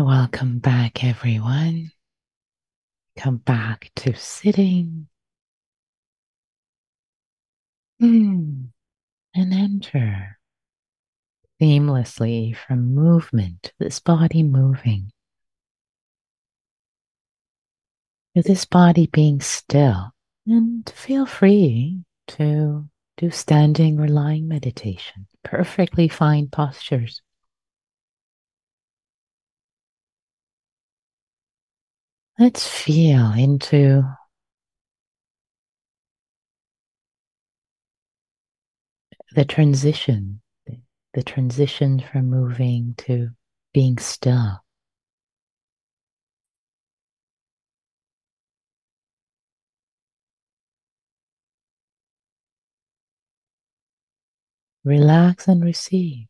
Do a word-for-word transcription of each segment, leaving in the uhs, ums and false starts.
Welcome back, everyone. Come back to sitting. Mm. And enter seamlessly from movement, this body moving, to this body being still. And feel free to do standing or lying meditation. Perfectly fine postures. Let's feel into the transition, the transition from moving to being still. Relax and receive.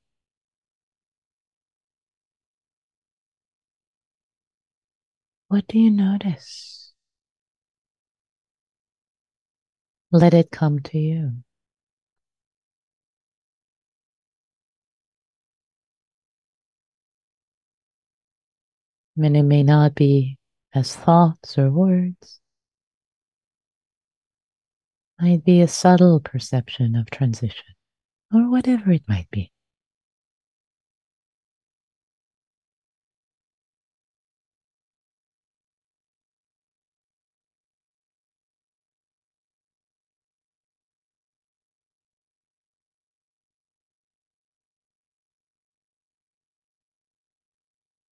What do you notice? Let it come to you. And it may not be as thoughts or words. It might be a subtle perception of transition, or whatever it might be.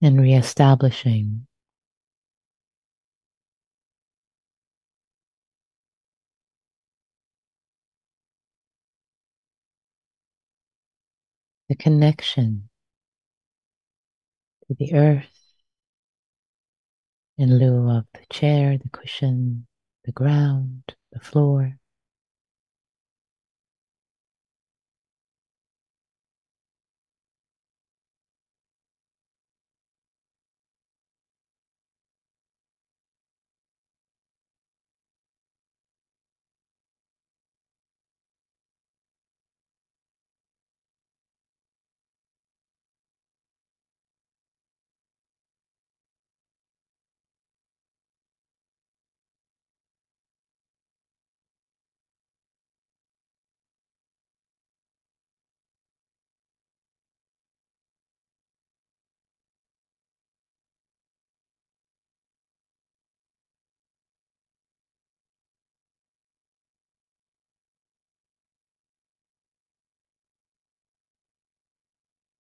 And reestablishing the connection to the earth in lieu of the chair, the cushion, the ground, the floor.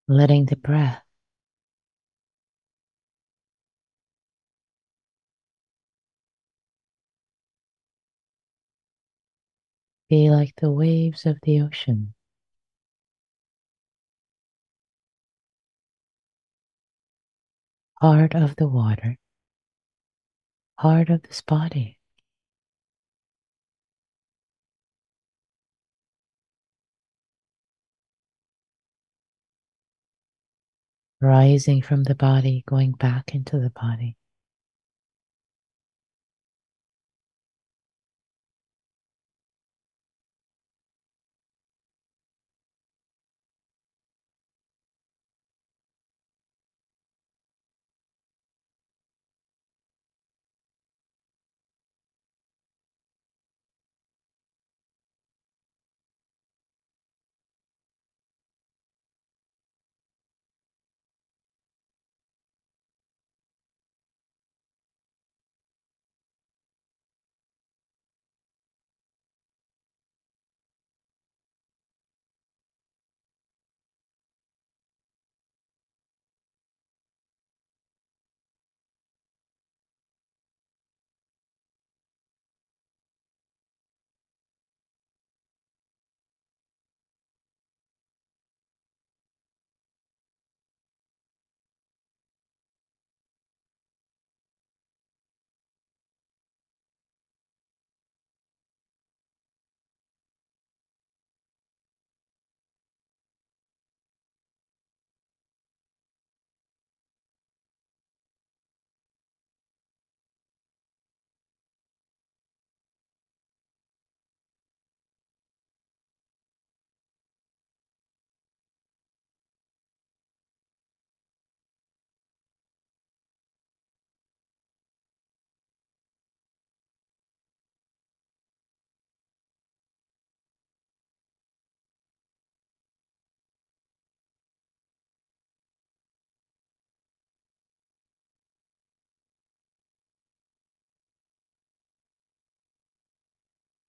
Letting the breath be like the waves of the ocean, part of the water, part of this body. Rising from the body, going back into the body.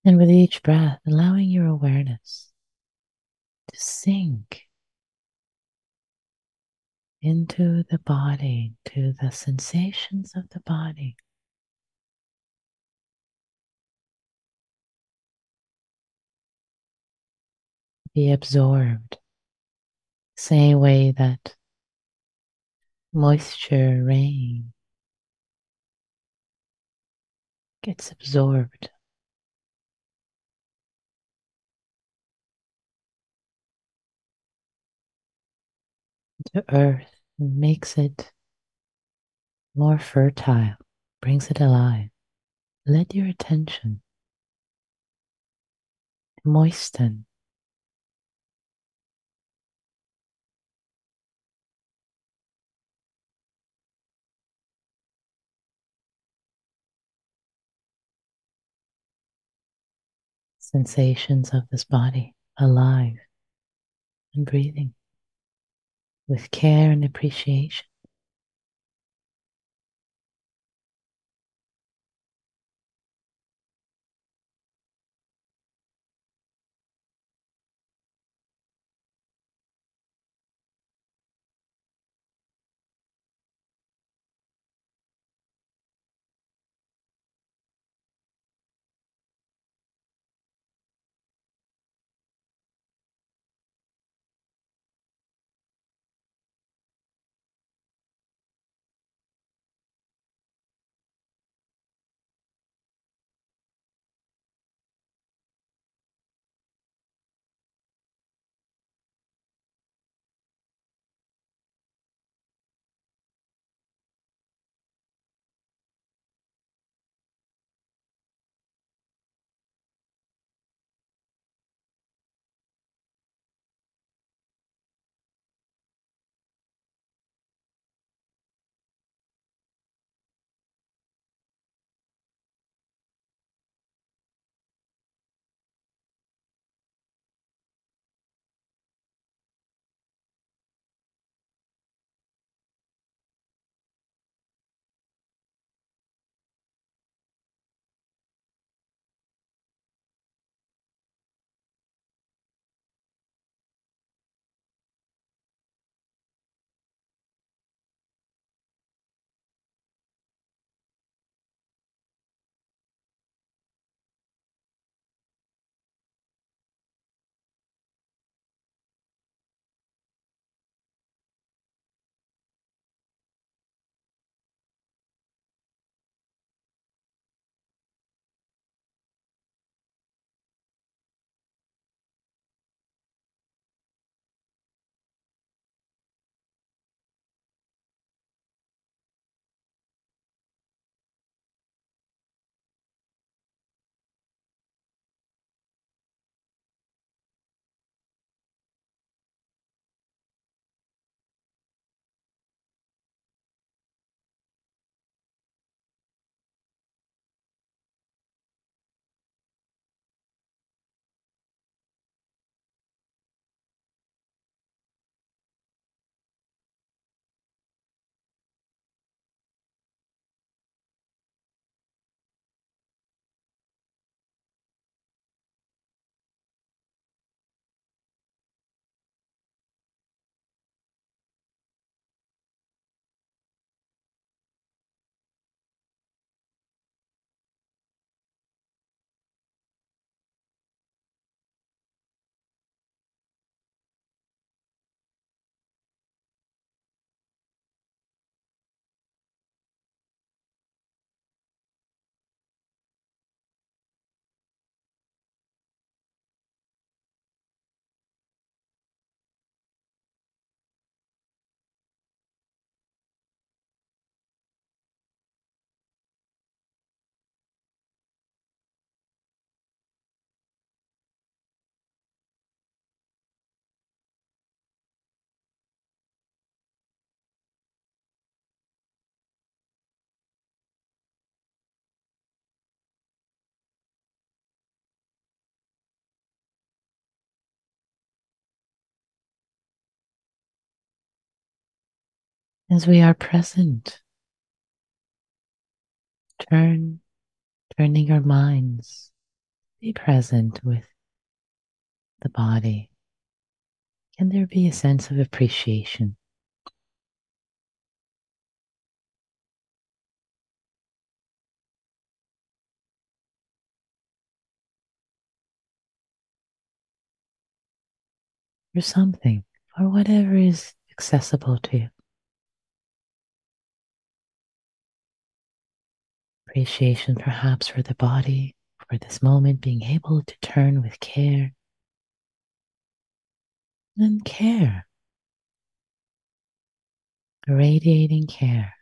And with each breath, allowing your awareness to sink into the body, to the sensations of the body. Be absorbed, same way that moisture, rain gets absorbed. To earth and makes it more fertile, brings it alive. Let your attention moisten, sensations of this body alive and breathing with care and appreciation. As we are present, turn, turning our minds Be present with the body. Can there be a sense of appreciation? For something, for whatever is accessible to you. Appreciation perhaps for the body, for this moment, being able to turn with care. And care, radiating care.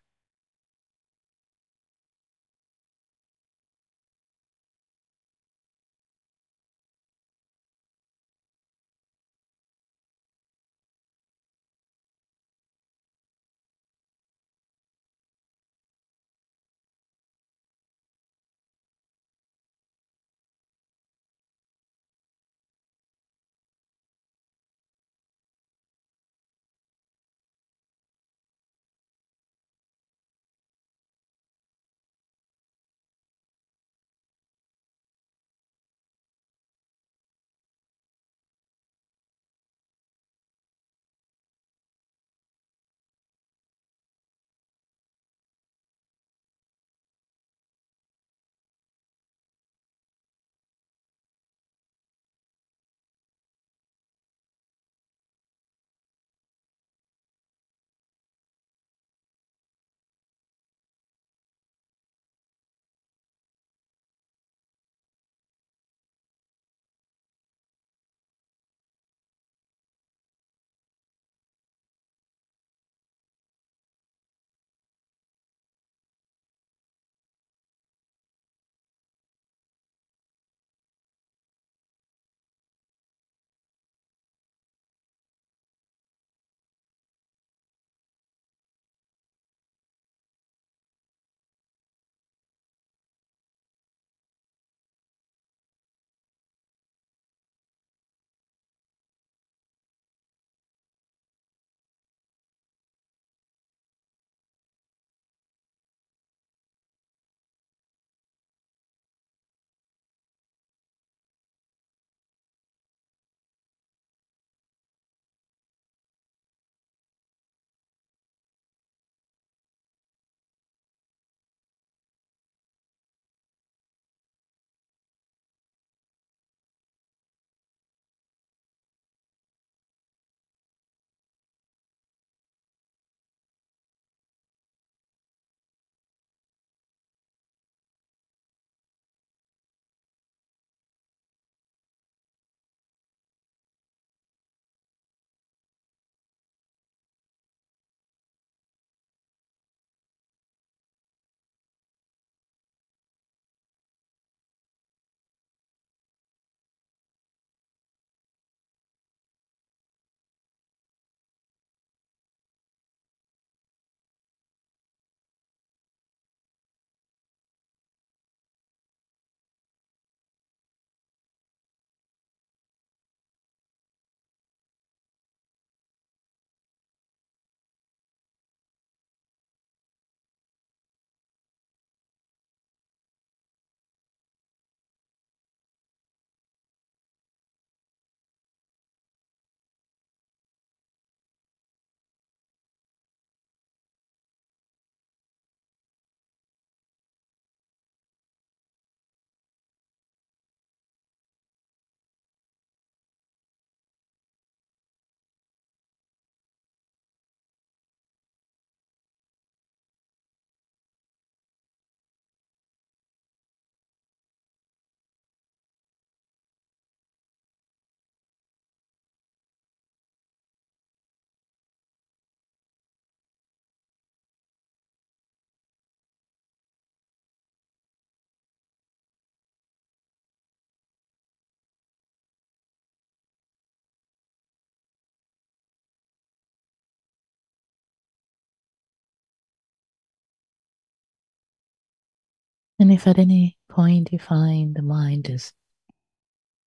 And if at any point you find the mind is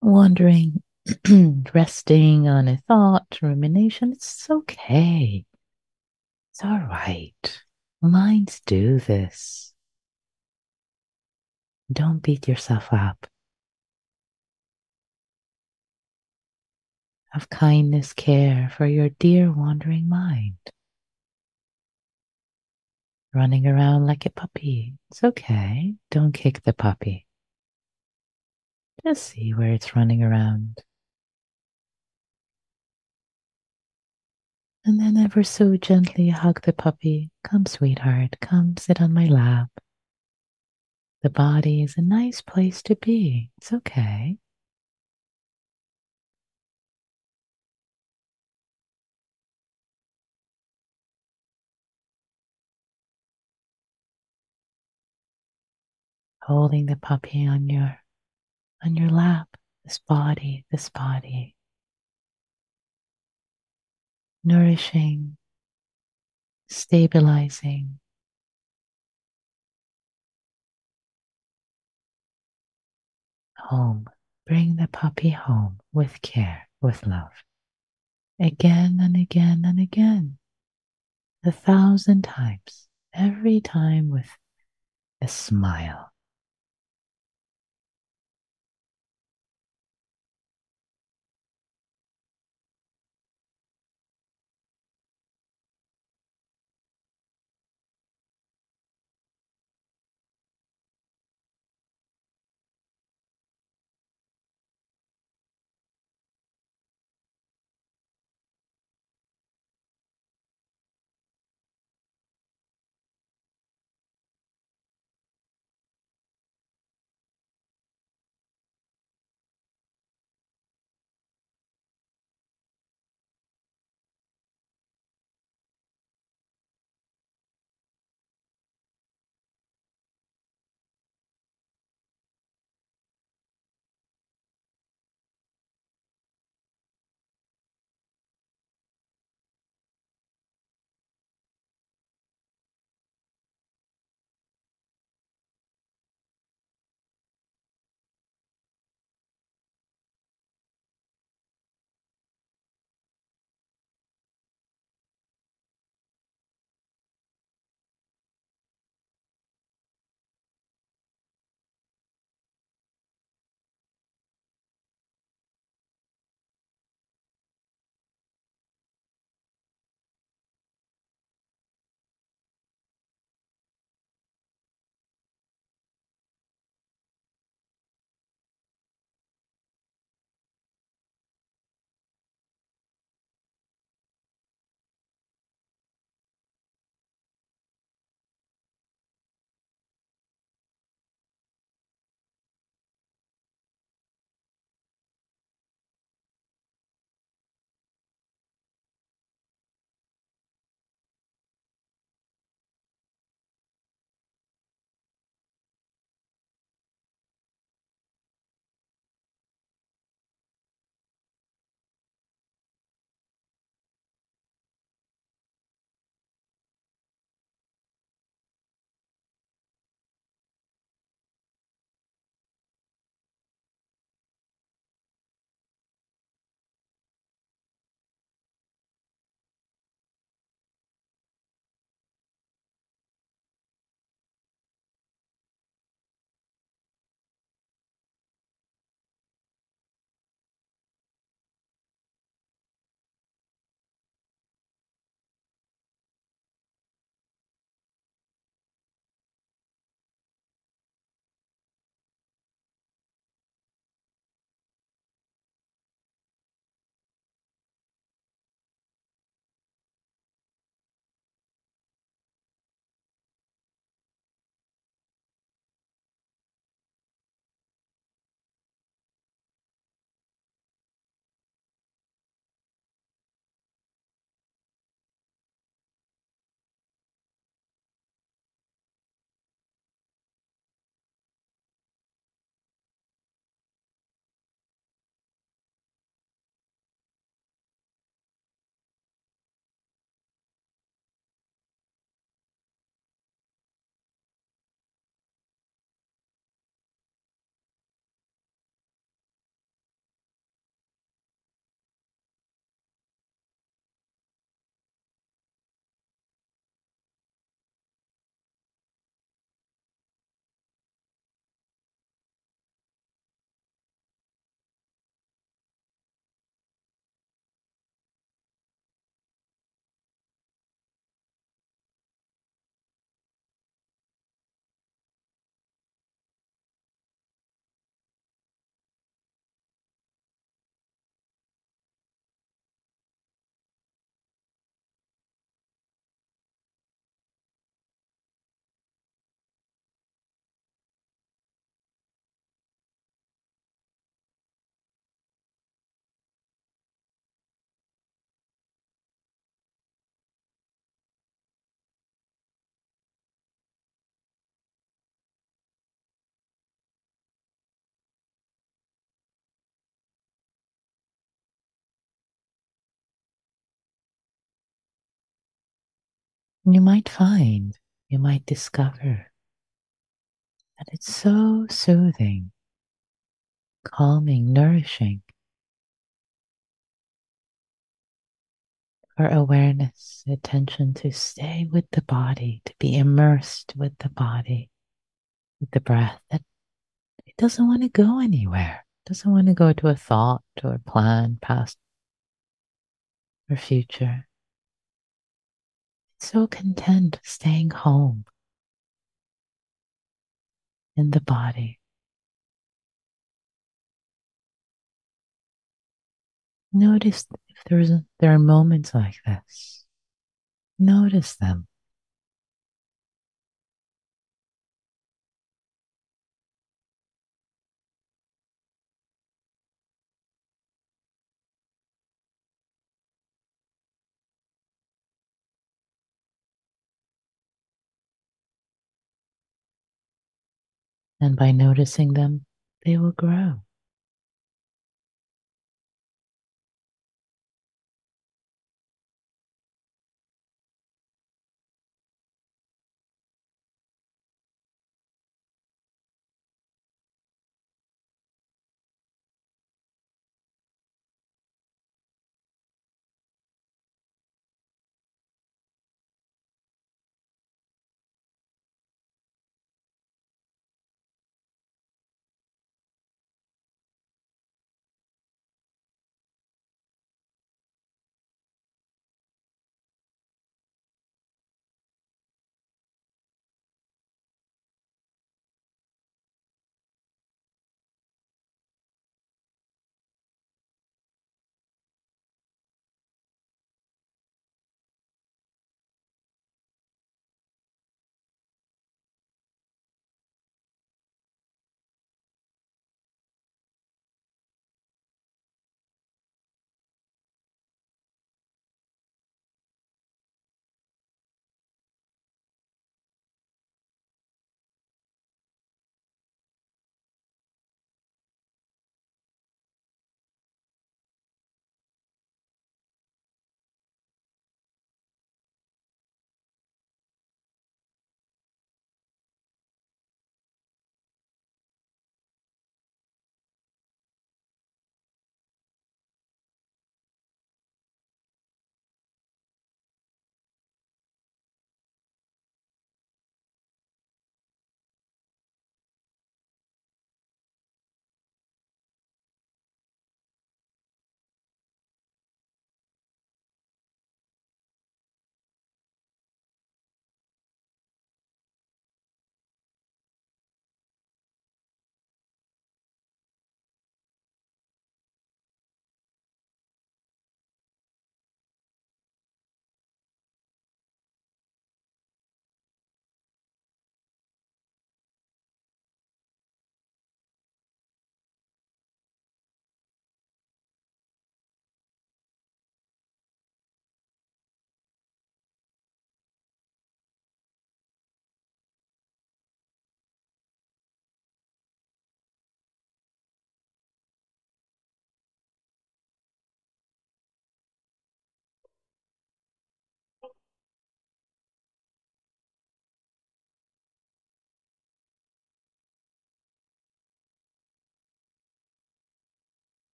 wandering, resting on a thought, rumination, it's okay. It's all right. Minds do this. Don't beat yourself up. of kindness care for your dear wandering mind. Running around like a puppy. It's okay. Don't kick the puppy. Just see where it's running around. And then ever so gently hug the puppy. Come, sweetheart, come sit on my lap. The body is a nice place to be. It's okay. Holding the puppy on your on your lap, this body, this body. Nourishing, stabilizing. Home. Bring the puppy home with care, with love. Again and again and again. A thousand times. Every time with a smile. And you might find, you might discover that it's so soothing, calming, nourishing for awareness, attention to stay with the body, to be immersed with the body, with the breath. That it doesn't want to go anywhere. It doesn't want to go to a thought or a plan, past or future. It's so content staying home in the body. Notice if there's a, there are moments like this. Notice them. And by noticing them, they will grow.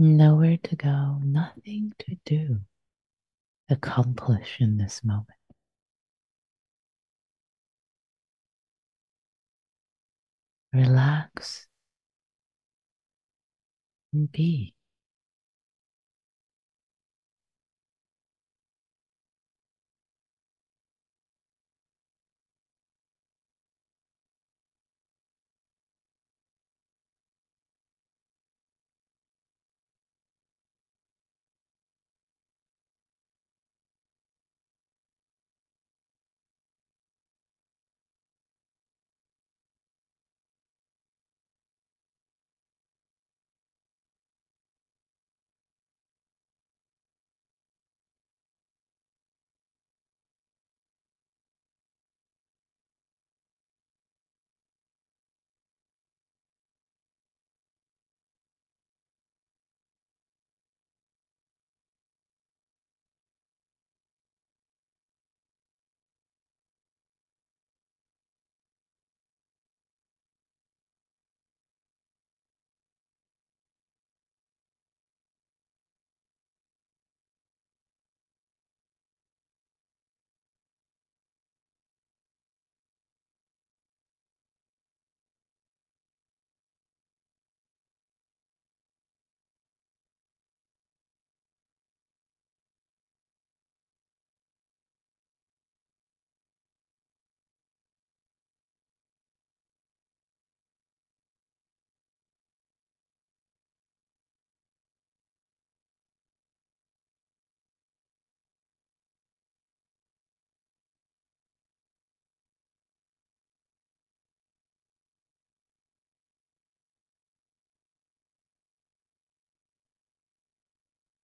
nowhere to go, nothing to do, accomplish in this moment. Relax and be.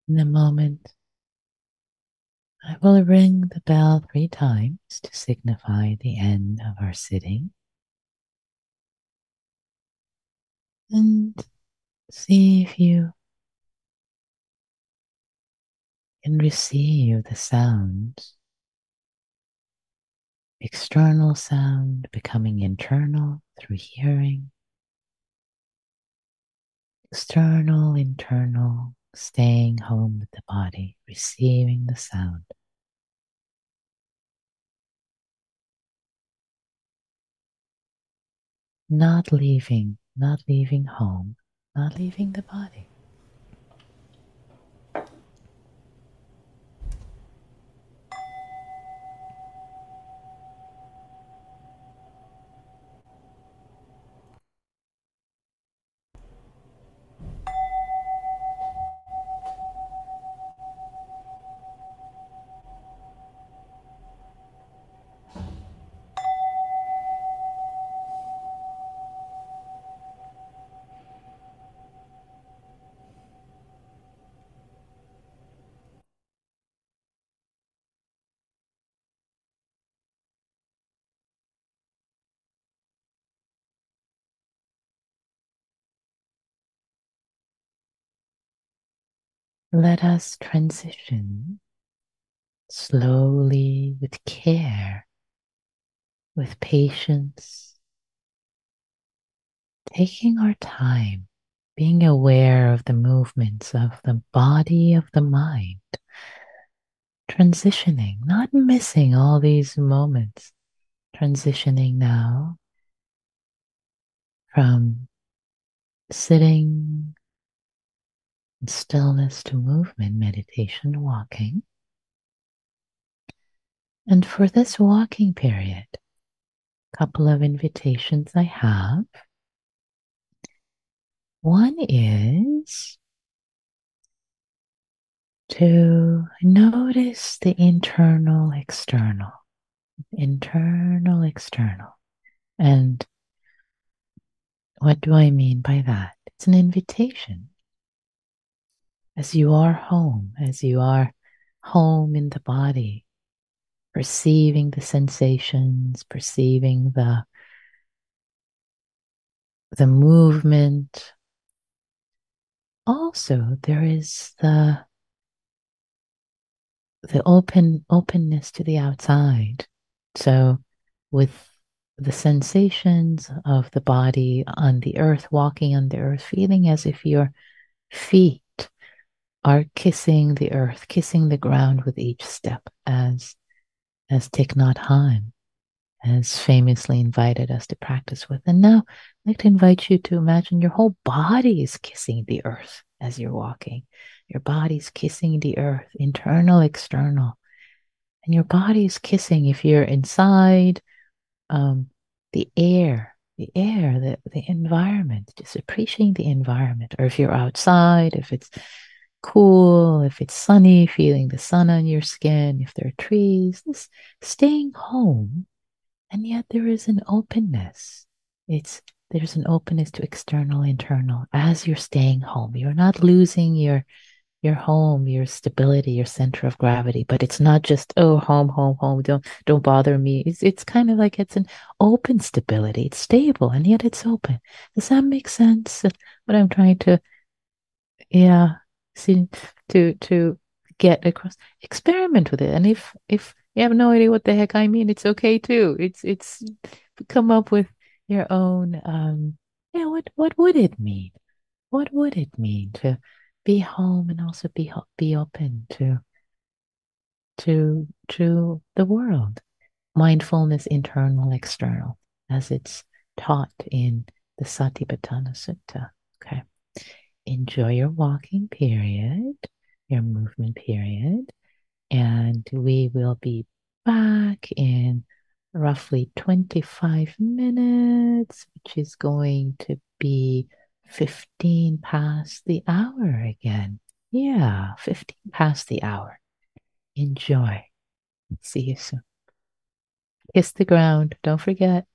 In a moment, I will ring the bell three times to signify the end of our sitting. And see if you can receive the sounds, external sound becoming internal through hearing, external, internal. Staying home with the body, receiving the sound. Not leaving, not leaving home, not leaving the body. Let us transition slowly, with care, with patience, taking our time, being aware of the movements of the body, of the mind, transitioning, not missing all these moments, transitioning now from sitting stillness to movement, meditation, walking. And for this walking period, a couple of invitations I have. One is to notice the internal, external, internal, external. And what do I mean by that? It's an invitation. As you are home, as you are home in the body, perceiving the sensations, perceiving the, the movement. Also, there is the, the open, openness to the outside. So with the sensations of the body on the earth, walking on the earth, feeling as if your feet are kissing the earth, kissing the ground with each step, as, as Thich Nhat Hanh has famously invited us to practice with. And now I'd like to invite you to imagine your whole body is kissing the earth as you're walking. Your body's kissing the earth, internal, external. And your body is kissing, if you're inside, um, the air, the air, the, the environment, just appreciating the environment. Or if you're outside, if it's cool, if it's sunny, feeling the sun on your skin, if there are trees, just staying home. And yet there is an openness. It's there's an openness to external, internal, as you're staying home. You're not losing your your home, your stability, your center of gravity. But it's not just, oh, home, home, home, don't don't bother me. It's it's kind of like it's an open stability. It's stable, and yet it's open. Does that make sense? What I'm trying to, yeah, see, to to get across. Experiment with it. And if if you have no idea what the heck I mean, it's okay too. It's it's come up with your own, um, yeah, what what would it mean? What would it mean to be home and also be be open to to to the world? Mindfulness, internal, external, as it's taught in the Satipatthana Sutta. Okay, enjoy your walking period, your movement period, and we will be back in roughly twenty-five minutes, which is going to be fifteen past the hour again. Yeah, fifteen past the hour. Enjoy. See you soon. Kiss the ground. Don't forget.